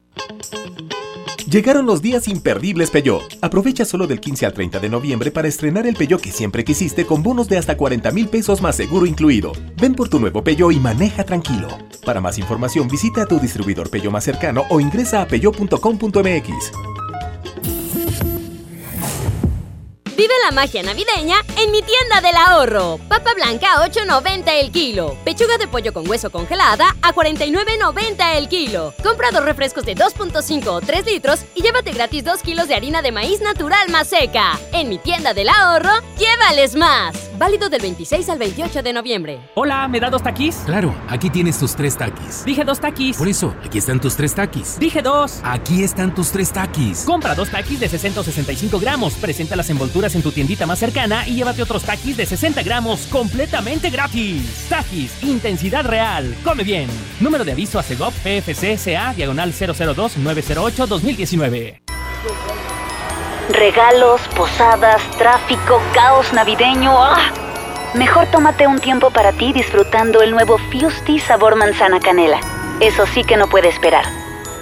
Llegaron los días imperdibles Peugeot. Aprovecha solo del quince al treinta de noviembre para estrenar el Peugeot que siempre quisiste con bonos de hasta cuarenta mil pesos más seguro incluido. Ven por tu nuevo Peugeot y maneja tranquilo. Para más información visita a tu distribuidor Peugeot más cercano o ingresa a peugeot punto com punto mx. Vive la magia navideña en Mi Tienda del Ahorro. Papa blanca a ocho noventa el kilo. Pechuga de pollo con hueso congelada a cuarenta y nueve noventa el kilo. Compra dos refrescos de dos punto cinco o tres litros y llévate gratis dos kilos de harina de maíz natural más seca. En Mi Tienda del Ahorro, llévales más. Válido del veintiséis al veintiocho de noviembre. Hola, ¿me da dos taquis? Claro, aquí tienes tus tres taquis. Dije dos taquis. Por eso, aquí están tus tres taquis. Dije dos. Aquí están tus tres taquis. Compra dos taquis de sesenta o sesenta y cinco gramos. Presenta las envolturas en tu tiendita más cercana y llévate otros taquis de sesenta gramos completamente gratis. Taquis, intensidad real. Come bien. Número de aviso a Segov P F C S A diagonal cero cero dos nueve cero ocho dos mil diecinueve. Regalos, posadas, tráfico, caos navideño. ¡Ah! Mejor tómate un tiempo para ti disfrutando el nuevo Fusti sabor manzana canela. Eso sí que no puede esperar.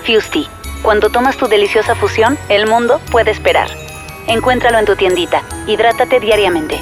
Fusti, Cuando tomas tu deliciosa fusión, el mundo puede esperar. Encuéntralo en tu tiendita. Hidrátate diariamente.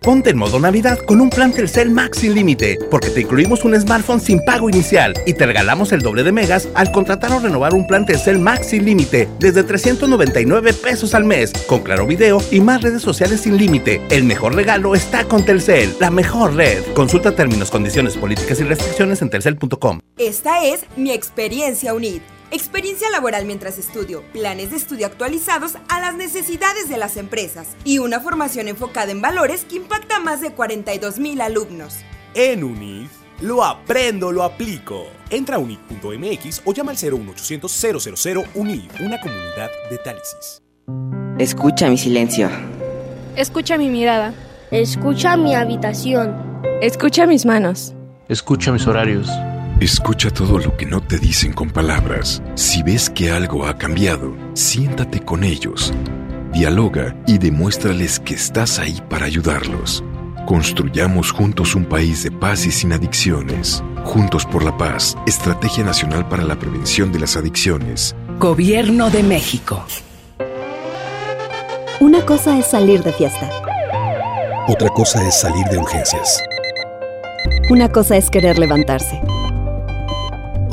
Ponte en modo Navidad con un plan Telcel Max sin límite, porque te incluimos un smartphone sin pago inicial y te regalamos el doble de megas al contratar o renovar un plan Telcel Max sin límite desde trescientos noventa y nueve pesos al mes, con claro video y más redes sociales sin límite. El mejor regalo está con Telcel, la mejor red. Consulta términos, condiciones, políticas y restricciones en telcel punto com. Esta es mi experiencia UNID. Experiencia laboral mientras estudio, planes de estudio actualizados a las necesidades de las empresas y una formación enfocada en valores que impacta a más de cuarenta y dos mil alumnos. En UNID, lo aprendo, lo aplico. Entra a U N I D punto M X o llama al cero uno ochocientos cero cero cero U N I D, una comunidad de Tálisis. Escucha mi silencio. Escucha mi mirada. Escucha mi habitación. Escucha mis manos. Escucha mis horarios. Escucha todo lo que no te dicen con palabras. Si ves que algo ha cambiado, siéntate con ellos. Dialoga y demuéstrales que estás ahí para ayudarlos. Construyamos juntos un país de paz y sin adicciones. Juntos por la Paz, Estrategia Nacional para la Prevención de las Adicciones. Gobierno de México. Una cosa es salir de fiesta. Otra cosa es salir de urgencias. Una cosa es querer levantarse.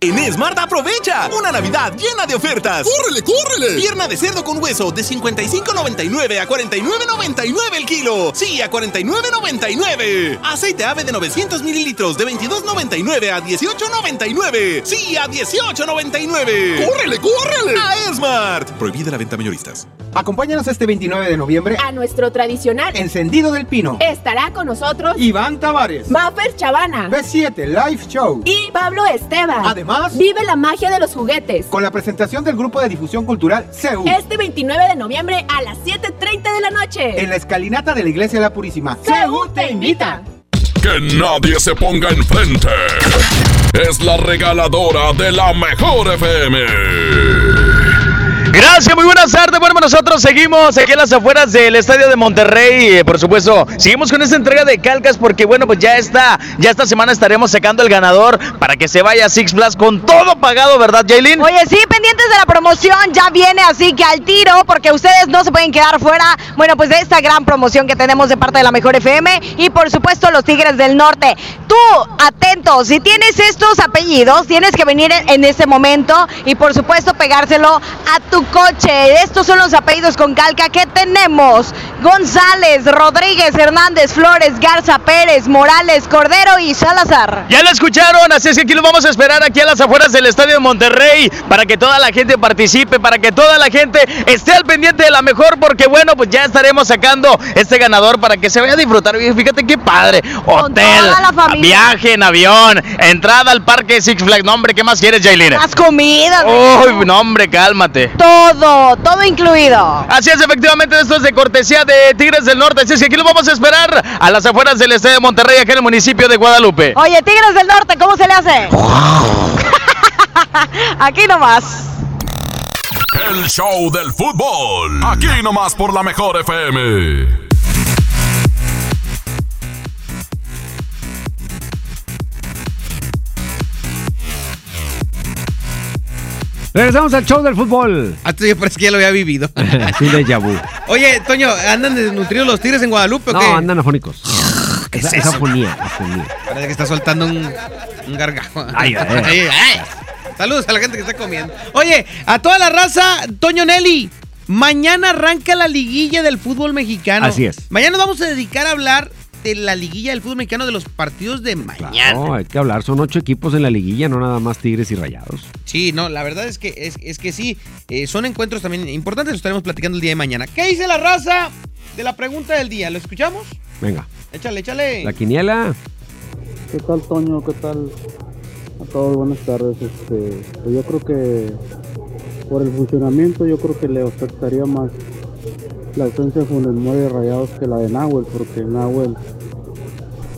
En Smart aprovecha una Navidad llena de ofertas. ¡Córrele, córrele! Pierna de cerdo con hueso de cincuenta y cinco noventa y nueve a cuarenta y nueve noventa y nueve el kilo. Sí, a cuarenta y nueve noventa y nueve. Aceite ave de novecientos mililitros de veintidós noventa y nueve a dieciocho noventa y nueve. Sí, a dieciocho noventa y nueve. ¡Córrele, córrele! A Smart. Prohibida la venta mayoristas. Acompáñanos este veintinueve de noviembre a nuestro tradicional encendido del pino. Estará con nosotros Iván Tavares, Mafer Chavana, B siete Live Show y Pablo Esteban. Además, vive la magia de los juguetes con la presentación del grupo de difusión cultural C E U. Este veintinueve de noviembre a las siete treinta de la noche en la escalinata de la Iglesia de la Purísima. C E U te invita. Que nadie se ponga enfrente. Es la regaladora de la mejor F M. Gracias, muy buenas tardes. Bueno, nosotros seguimos aquí en las afueras del Estadio de Monterrey. eh, Por supuesto, seguimos con esta entrega de calcas porque, bueno, pues ya está, ya esta semana estaremos sacando el ganador para que se vaya a Six Flags con todo pagado, ¿verdad, Jaylin? Oye, sí, pendientes de la promoción, ya viene, así que al tiro, porque ustedes no se pueden quedar fuera, bueno, pues de esta gran promoción que tenemos de parte de la Mejor F M y, por supuesto, los Tigres del Norte. Tú, atento, si tienes estos apellidos, tienes que venir en este momento y, por supuesto, pegárselo a tu coche. Estos son los apellidos con calca que tenemos: González, Rodríguez, Hernández, Flores, Garza, Pérez, Morales, Cordero y Salazar. Ya lo escucharon, así es que aquí lo vamos a esperar aquí a las afueras del Estadio de Monterrey para que toda la gente participe, para que toda la gente esté al pendiente de la mejor, porque bueno, pues ya estaremos sacando este ganador para que se vaya a disfrutar. Fíjate qué padre, hotel, viaje en avión, entrada al parque Six Flags. No, hombre, ¿qué más quieres, Jaylina? Más comida. Uy, no, hombre, cálmate. Todo, todo incluido. Así es, efectivamente, esto es de cortesía de Tigres del Norte. Así es que aquí lo vamos a esperar a las afueras del Estadio de Monterrey, acá en el municipio de Guadalupe. Oye, Tigres del Norte, ¿cómo se le hace? Aquí nomás. El show del fútbol. Aquí nomás por la Mejor F M. Regresamos al show del fútbol. Hasta yo parece que ya lo había vivido. Sí, déjà vu. Oye, Toño, ¿andan desnutridos los Tigres en Guadalupe o qué? No, andan afónicos. ¿Qué es esa, eso? Esa afonía, afonía. Parece que está soltando un, un gargajo. Ay, ay, ay, ay. Saludos a la gente que está comiendo. Oye, a toda la raza, Toño, Nelly, mañana arranca la liguilla del fútbol mexicano. Así es. Mañana nos vamos a dedicar a hablar de la liguilla del fútbol mexicano, de los partidos de mañana. No, claro, hay que hablar, son ocho equipos en la liguilla, no nada más Tigres y Rayados. Sí, no, la verdad es que es, es que sí, eh, son encuentros también importantes, los estaremos platicando el día de mañana. ¿Qué dice la raza de la pregunta del día? ¿Lo escuchamos? Venga. Échale, échale. La quiniela. ¿Qué tal, Toño? ¿Qué tal a todos? Buenas tardes. Este, pues yo creo que por el funcionamiento, yo creo que le afectaría más la ausencia de Funes Mori de Rayados que la de Nahuel, porque Nahuel,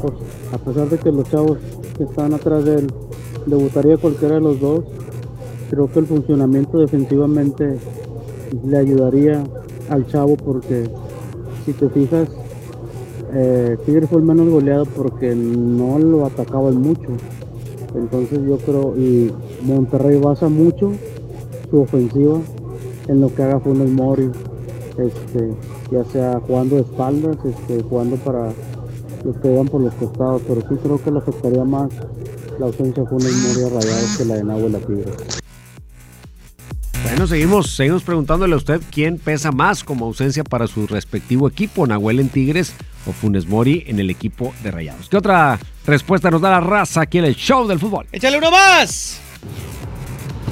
pues, a pesar de que los chavos que están atrás de él. Debutaría cualquiera de los dos. Creo que el funcionamiento defensivamente le ayudaría al chavo, porque si te fijas, eh, Tigres fue el menos goleado porque no lo atacaban mucho. Entonces yo creo, y Monterrey basa mucho su ofensiva en lo que haga Funes Mori, este, ya sea jugando de espaldas, este, jugando para los que van por los costados, pero sí creo que le afectaría más la ausencia de Funes Mori a Rayados que la de Nahuel a Tigres. Bueno, seguimos, seguimos preguntándole a usted quién pesa más como ausencia para su respectivo equipo, Nahuel en Tigres o Funes Mori en el equipo de Rayados. ¿Qué otra respuesta nos da la raza aquí en el show del fútbol? ¡Échale uno más!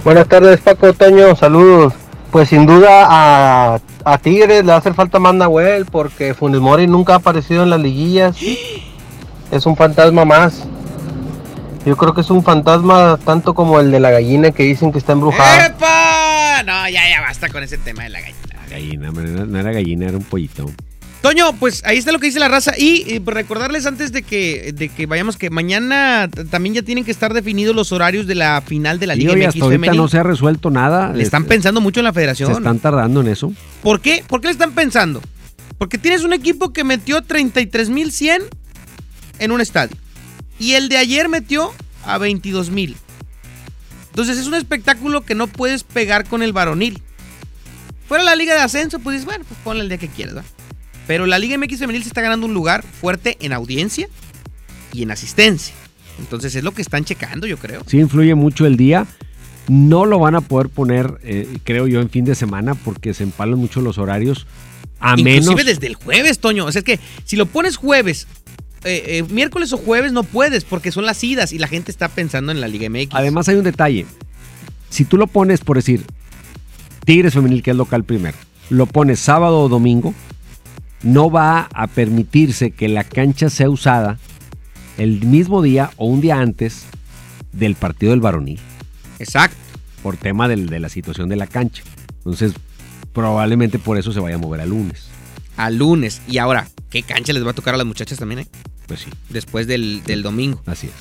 Buenas tardes, Paco, Toño, saludos. Pues sin duda a, a Tigres le hace falta más Nahuel, porque Funes Mori nunca ha aparecido en las liguillas. Es un fantasma más. Yo creo que es un fantasma tanto como el de la gallina que dicen que está embrujada. ¡Epa! No, ya, ya basta con ese tema de la gallina. La gallina, no era gallina, era un pollito. Toño, pues ahí está lo que dice la raza. Y eh, recordarles antes de que, de que vayamos que mañana t- también ya tienen que estar definidos los horarios de la final de la Liga M X femenil. Ahorita no se ha resuelto nada. Le están es, pensando mucho en la federación. Se están tardando en eso. ¿Por qué? ¿Por qué le están pensando? Porque tienes un equipo que metió treinta y tres mil cien en un estadio. Y el de ayer metió a veintidós mil. Entonces es un espectáculo que no puedes pegar con el varonil. Fuera la Liga de Ascenso, pues dices, bueno, pues ponle el día que quieras, ¿va? Pero la Liga M X femenil se está ganando un lugar fuerte en audiencia y en asistencia. Entonces es lo que están checando, yo creo. Sí, influye mucho el día. No lo van a poder poner, eh, creo yo, en fin de semana porque se empalan mucho los horarios. A Inclusive menos... desde el jueves, Toño. O sea, es que si lo pones jueves, eh, eh, miércoles o jueves no puedes porque son las idas y la gente está pensando en la Liga M X. Además hay un detalle. Si tú lo pones, por decir, Tigres femenil, que es local primero, lo pones sábado o domingo, no va a permitirse que la cancha sea usada el mismo día o un día antes del partido del varonil. Exacto. Por tema del, de la situación de la cancha. Entonces, probablemente por eso se vaya a mover a lunes. A lunes. Y ahora, ¿qué cancha les va a tocar a las muchachas también, eh? Pues sí. Después del, del domingo. Así es.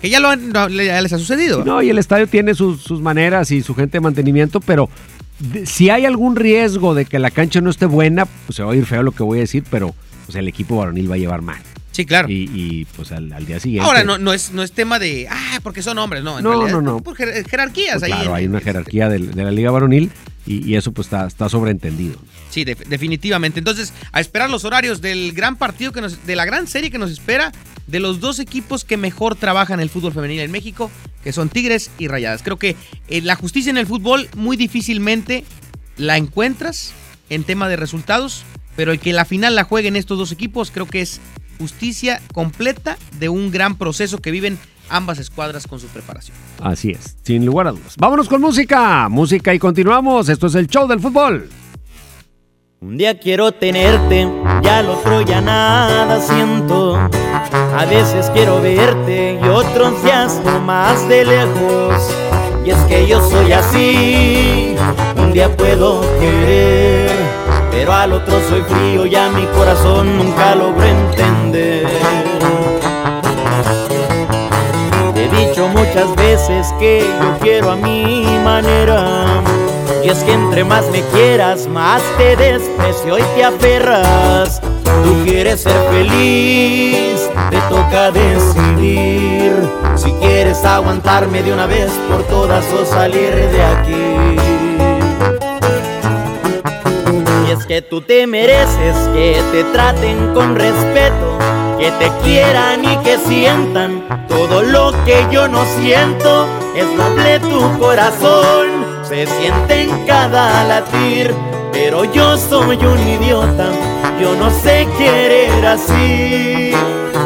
Que ya, lo han, ya les ha sucedido. No, y el estadio tiene sus, sus maneras y su gente de mantenimiento, pero... Si hay algún riesgo de que la cancha no esté buena, pues se va a oír feo lo que voy a decir, pero pues, el equipo varonil va a llevar mal. Sí, claro. Y, y pues al, al día siguiente. Ahora, no, no, es, no es tema de, ah, porque son hombres, no. En no, realidad, no, no. Por jer- jerarquías pues, ahí. Claro, en, hay una jerarquía de, de la Liga Varonil y, y eso pues está, está sobreentendido. Sí, de- definitivamente. Entonces, a esperar los horarios del gran partido, que nos, de la gran serie que nos espera, de los dos equipos que mejor trabajan el fútbol femenil en México, que son Tigres y Rayadas. Creo que eh, la justicia en el fútbol muy difícilmente la encuentras en tema de resultados, pero el que la final la jueguen estos dos equipos creo que es justicia completa de un gran proceso que viven ambas escuadras con su preparación. Así es, sin lugar a dudas. Vámonos con música, música y continuamos. Esto es el show del fútbol. Un día quiero tenerte y al otro ya nada siento. A veces quiero verte y otros días no más de lejos. Y es que yo soy así, un día puedo querer, pero al otro soy frío y a mi corazón nunca logro entender. Te he dicho muchas veces que yo quiero a mi manera. Y es que entre más me quieras, más te desprecio y te aferras. Tú quieres ser feliz, te toca decidir si quieres aguantarme de una vez por todas o salir de aquí. Y es que tú te mereces que te traten con respeto, que te quieran y que sientan todo lo que yo no siento. Es noble tu corazón, se siente en cada latir, pero yo soy un idiota, yo no sé querer así.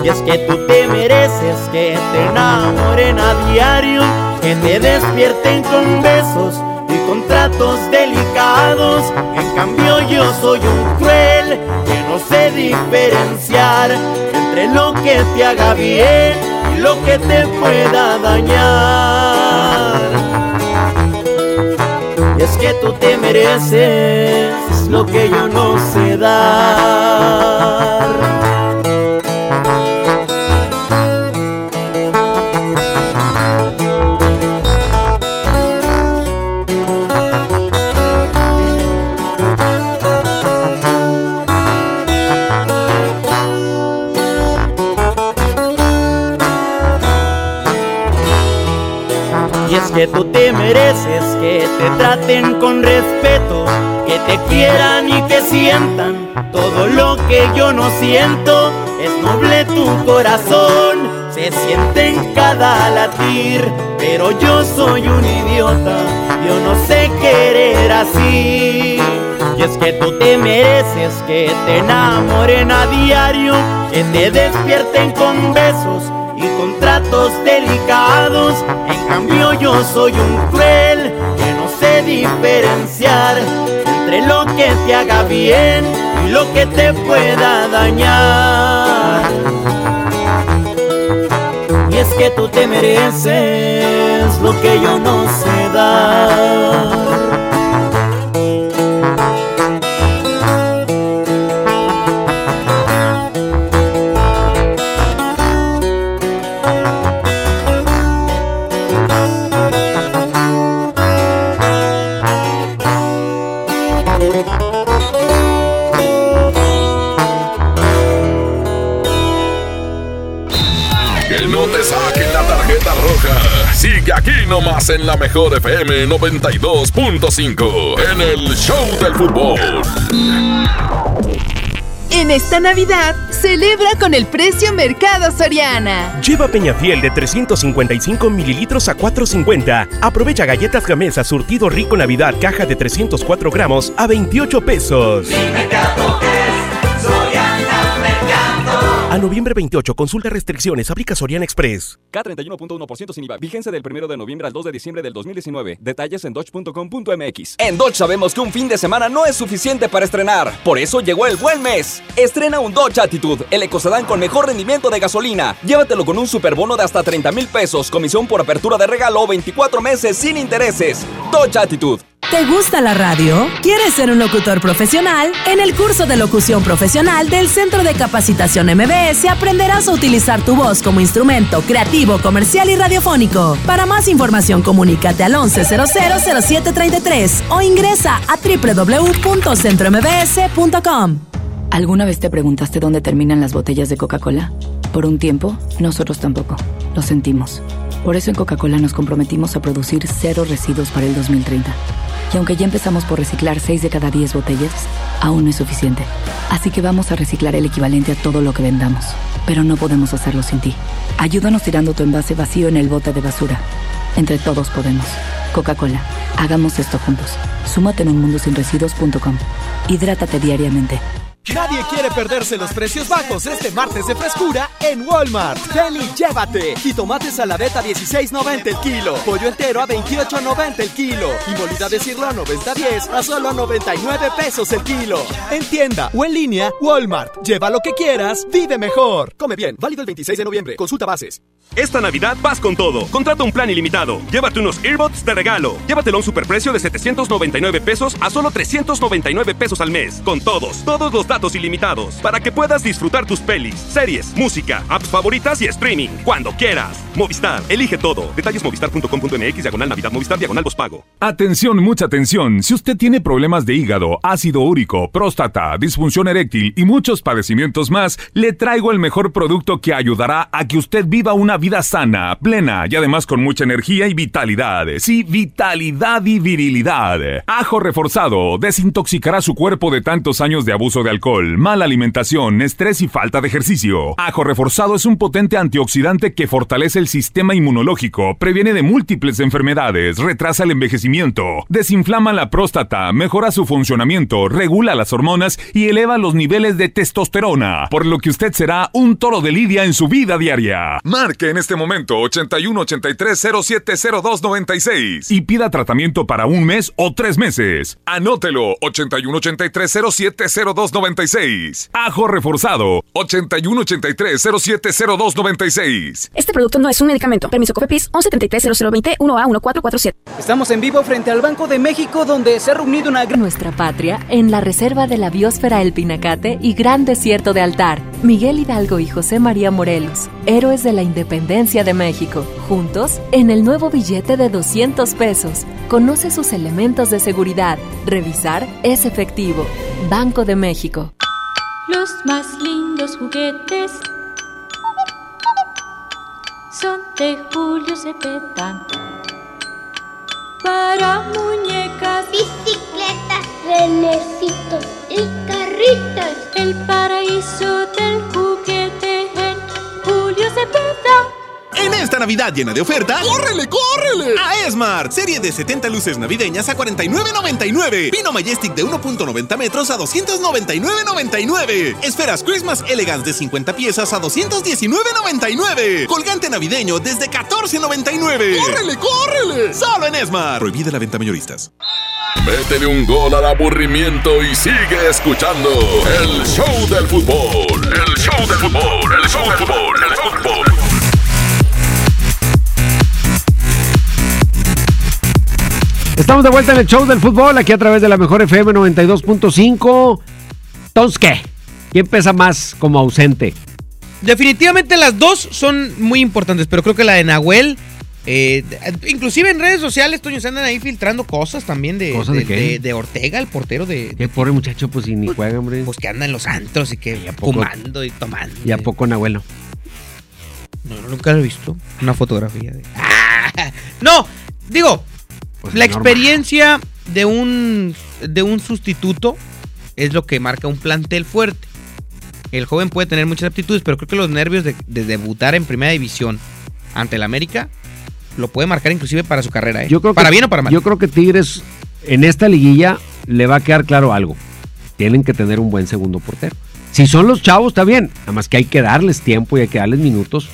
Y es que tú te mereces que te enamoren a diario, que te despierten con besos y con tratos delicados. En cambio yo soy un cruel que no sé diferenciar entre lo que te haga bien y lo que te pueda dañar. Es que tú te mereces lo que yo no sé dar. que tú te mereces, que te traten con respeto, que te quieran y que sientan todo lo que yo no siento. Es noble tu corazón, se siente en cada latir, pero yo soy un idiota, yo no sé querer así. Y es que tú te mereces que te enamoren a diario, que te despierten con besos y con tratos delicados. En cambio yo soy un cruel que no sé diferenciar entre lo que te haga bien y lo que te pueda dañar. Y es que tú te mereces lo que yo no sé dar. Sigue aquí nomás en la mejor F M noventa y dos punto cinco, en el Show del Fútbol. En esta Navidad, celebra con el precio Mercado Soriana. Lleva Peñafiel de trescientos cincuenta y cinco mililitros a cuatro cincuenta. Aprovecha galletas Gamesa surtido rico Navidad, caja de trescientos cuatro gramos a veintiocho pesos. Mi mercado es Soriana Mercado. A noviembre veintiocho, consulta restricciones, aplica Soriana Express. K treinta y uno punto uno por ciento sin I V A, vigencia del primero de noviembre al dos de diciembre del dos mil diecinueve. Detalles en dodge punto com punto m x. En Dodge sabemos que un fin de semana no es suficiente para estrenar. Por eso llegó el buen mes. Estrena un Dodge Attitude, el ecocedán con mejor rendimiento de gasolina. Llévatelo con un superbono de hasta treinta mil pesos, comisión por apertura de regalo, veinticuatro meses sin intereses. Dodge Attitude. ¿Te gusta la radio? ¿Quieres ser un locutor profesional? En el curso de locución profesional del Centro de Capacitación M B S aprenderás a utilizar tu voz como instrumento creativo, comercial y radiofónico. Para más información, comunícate al once cero cero cero siete treinta y tres o ingresa a doble u doble u doble u punto centro m b s punto com. ¿Alguna vez te preguntaste dónde terminan las botellas de Coca-Cola? Por un tiempo, nosotros tampoco. Lo sentimos. Por eso en Coca-Cola nos comprometimos a producir cero residuos para el dos mil treinta. Y aunque ya empezamos por reciclar seis de cada diez botellas, aún no es suficiente. Así que vamos a reciclar el equivalente a todo lo que vendamos. Pero no podemos hacerlo sin ti. Ayúdanos tirando tu envase vacío en el bote de basura. Entre todos podemos. Coca-Cola, hagamos esto juntos. Súmate en un mundo sin residuos punto com. Hidrátate diariamente. Nadie quiere perderse los precios bajos este martes de frescura en Walmart. Ven y llévate jitomate saladeta dieciséis noventa el kilo, pollo entero a veintiocho noventa el kilo y molida de cirlón noventa diez a solo noventa y nueve pesos el kilo. En tienda o en línea, Walmart. Lleva lo que quieras, vive mejor. Come bien, válido el veintiséis de noviembre. Consulta bases. Esta Navidad vas con todo. Contrata un plan ilimitado. Llévate unos earbuds de regalo. Llévatelo a un superprecio de setecientos noventa y nueve pesos a solo trescientos noventa y nueve pesos al mes. Con todos, todos los datos ilimitados. Para que puedas disfrutar tus pelis, series, música, apps favoritas y streaming. Cuando quieras. Movistar, elige todo. Detalles movistar punto com punto m x, diagonal Navidad, Movistar, diagonal pospago. Atención, mucha atención. Si usted tiene problemas de hígado, ácido úrico, próstata, disfunción eréctil y muchos padecimientos más, le traigo el mejor producto que ayudará a que usted viva una Una vida sana, plena y además con mucha energía y vitalidad. Sí, vitalidad y virilidad. Ajo reforzado desintoxicará su cuerpo de tantos años de abuso de alcohol, mala alimentación, estrés y falta de ejercicio. Ajo reforzado es un potente antioxidante que fortalece el sistema inmunológico, previene de múltiples enfermedades, retrasa el envejecimiento, desinflama la próstata, mejora su funcionamiento, regula las hormonas y eleva los niveles de testosterona, por lo que usted será un toro de lidia en su vida diaria. Marque en este momento ochenta y uno ochenta y tres cero siete cero dos noventa y seis y pida tratamiento para un mes o tres meses. Anótelo, ochenta y uno ochenta y tres cero siete cero dos noventa y seis. Ajo reforzado, ochenta y uno ochenta y tres cero siete cero dos noventa y seis. Este producto no es un medicamento. Permiso COFEPRIS once setenta y tres cero cero veinte uno a uno cuatro cuatro siete. Estamos en vivo frente al Banco de México, donde se ha reunido una gran... Nuestra patria en la reserva de la biosfera El Pinacate y Gran Desierto de Altar. Miguel Hidalgo y José María Morelos, héroes de la Independencia de México. Juntos, en el nuevo billete de doscientos pesos. Conoce sus elementos de seguridad. Revisar es efectivo. Banco de México. Los más lindos juguetes son de Julio Cepeda. para muñecas, bicicletas, renecitos y carritas. El paraíso del juguete en Julio Cepeda. En esta Navidad llena de ofertas, ¡córrele, córrele! A Esmart, serie de setenta luces navideñas a cuarenta y nueve noventa y nueve. Pino Majestic de uno punto noventa metros a doscientos noventa y nueve noventa y nueve. Esferas Christmas Elegance de cincuenta piezas a doscientos diecinueve noventa y nueve. Colgante navideño desde catorce noventa y nueve. ¡Córrele, córrele! Solo en Esmart. Prohibida la venta mayoristas. Métele un gol al aburrimiento y sigue escuchando el show del fútbol. El show del fútbol. El show del fútbol. El show del fútbol. Estamos de vuelta en el show del fútbol, aquí a través de la mejor F M noventa y dos punto cinco. Entonces, ¿qué? ¿Quién pesa más como ausente? Definitivamente las dos son muy importantes, pero creo que la de Nahuel, eh, inclusive en redes sociales, Toño, se andan ahí filtrando cosas también de, ¿Cosa de, de, de, de Ortega, el portero de... Qué pobre muchacho, pues, y ni pues, juega, hombre. Pues que anda en los antros y que fumando y tomando. ¿Y a poco Nahuel no? No, nunca lo he visto. Una fotografía de... ¡Ah! No, digo... Pues la experiencia de un, de un sustituto es lo que marca un plantel fuerte. El joven puede tener muchas aptitudes, pero creo que los nervios de, de debutar en primera división ante el América lo puede marcar inclusive para su carrera, ¿eh? Yo creo para que, bien o para mal. Yo creo que Tigres en esta liguilla le va a quedar claro algo. Tienen que tener un buen segundo portero. Si son los chavos, está bien. Nada más que hay que darles tiempo y hay que darles minutos.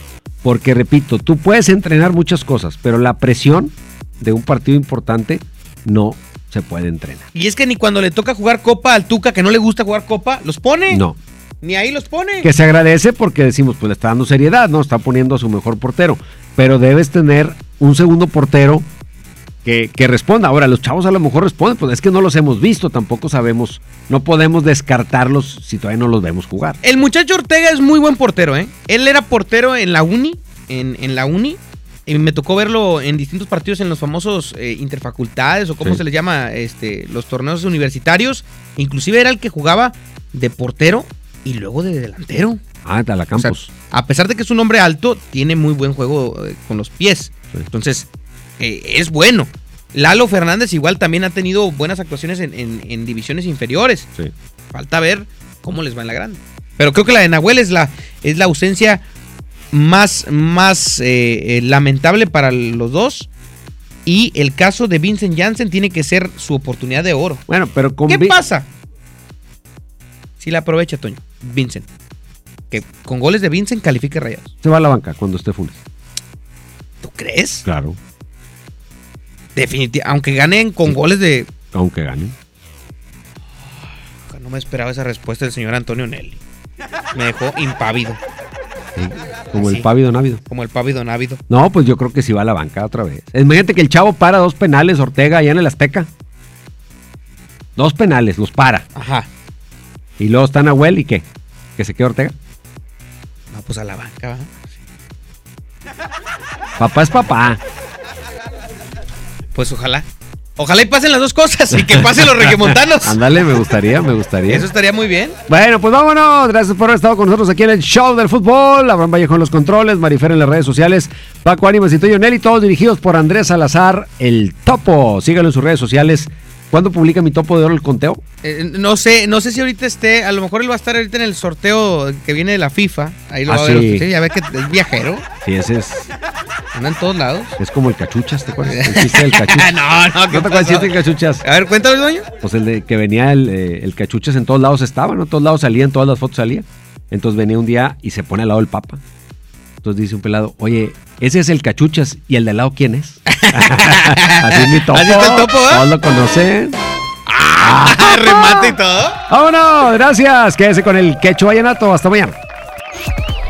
Porque, repito, tú puedes entrenar muchas cosas, pero la presión de un partido importante no se puede entrenar. Y es que ni cuando le toca jugar Copa al Tuca, que no le gusta jugar Copa, los pone. No. Ni ahí los pone. Que se agradece porque decimos, pues le está dando seriedad, ¿no? Está poniendo a su mejor portero. Pero debes tener un segundo portero que, que responda. Ahora, los chavos a lo mejor responden, pues es que no los hemos visto, tampoco sabemos, no podemos descartarlos si todavía no los vemos jugar. El muchacho Ortega es muy buen portero, ¿eh? Él era portero en la uni, en, en la uni. Me tocó verlo en distintos partidos en los famosos eh, interfacultades o cómo sí. se les llama este, los torneos universitarios. Inclusive era el que jugaba de portero y luego de delantero. Ah, de la Campos. O sea, a pesar de que es un hombre alto, tiene muy buen juego eh, con los pies. Sí. Entonces, eh, es bueno. Lalo Fernández igual también ha tenido buenas actuaciones en, en, en divisiones inferiores. Sí. Falta ver cómo les va en la grande. Pero creo que la de Nahuel es la, es la ausencia... más, más eh, eh, lamentable para los dos. Y el caso de Vincent Janssen tiene que ser su oportunidad de oro. Bueno, pero con ¿qué Vi- pasa? Si la aprovecha, Toño, Vincent. Que con goles de Vincent califique Rayados. Se va a la banca cuando esté Funes. ¿Tú crees? Claro. Definitivamente. Aunque ganen con sí. goles de... Aunque ganen. No me esperaba esa respuesta del señor Antonio Nelly. Me dejó impávido. Sí, como así, el pávido návido. Como el pávido návido. No, pues yo creo que sí va a la banca otra vez. Imagínate que el chavo para dos penales, Ortega, allá en el Azteca. Dos penales, los para. Ajá. Y luego está Nahuel, ¿y qué? ¿Que se quede Ortega? No, pues a la banca, ¿verdad? Papá es papá. Pues ojalá. Ojalá y pasen las dos cosas y que pasen los regiomontanos. Ándale, me gustaría, me gustaría. Eso estaría muy bien. Bueno, pues vámonos. Gracias por haber estado con nosotros aquí en el show del fútbol. Abraham Vallejo en los controles, Marifer en las redes sociales, Paco Ánimas y Toño Nelly, todos dirigidos por Andrés Salazar, el Topo. Síganlo en sus redes sociales. ¿Cuándo publica mi Topo de Oro el conteo? Eh, no sé, no sé si ahorita esté, a lo mejor él va a estar ahorita en el sorteo que viene de la FIFA. Ahí lo ah, va sí. a ver. ¿Sí? Ya ves que es viajero. Sí, ese es. Anda en todos lados. Es como el Cachuchas, ¿te acuerdas? El chiste del Cachuchas. no, no, ¿No te acuerdas el chiste del Cachuchas? A ver, cuéntame, Doño. Pues el de que venía el, eh, el Cachuchas en todos lados estaba, ¿no? En todos lados salía, en todas las fotos salía. Entonces venía un día y se pone al lado del Papa. Entonces dice un pelado, oye, ese es el Cachuchas, ¿y el de al lado quién es? Así es mi Topo. Así está el Topo, ¿eh? Todos lo conocen. ¡Ah! ¡Remate y todo! ¡Vámonos! Gracias. Quédese con el Quecho Vallenato. Hasta mañana.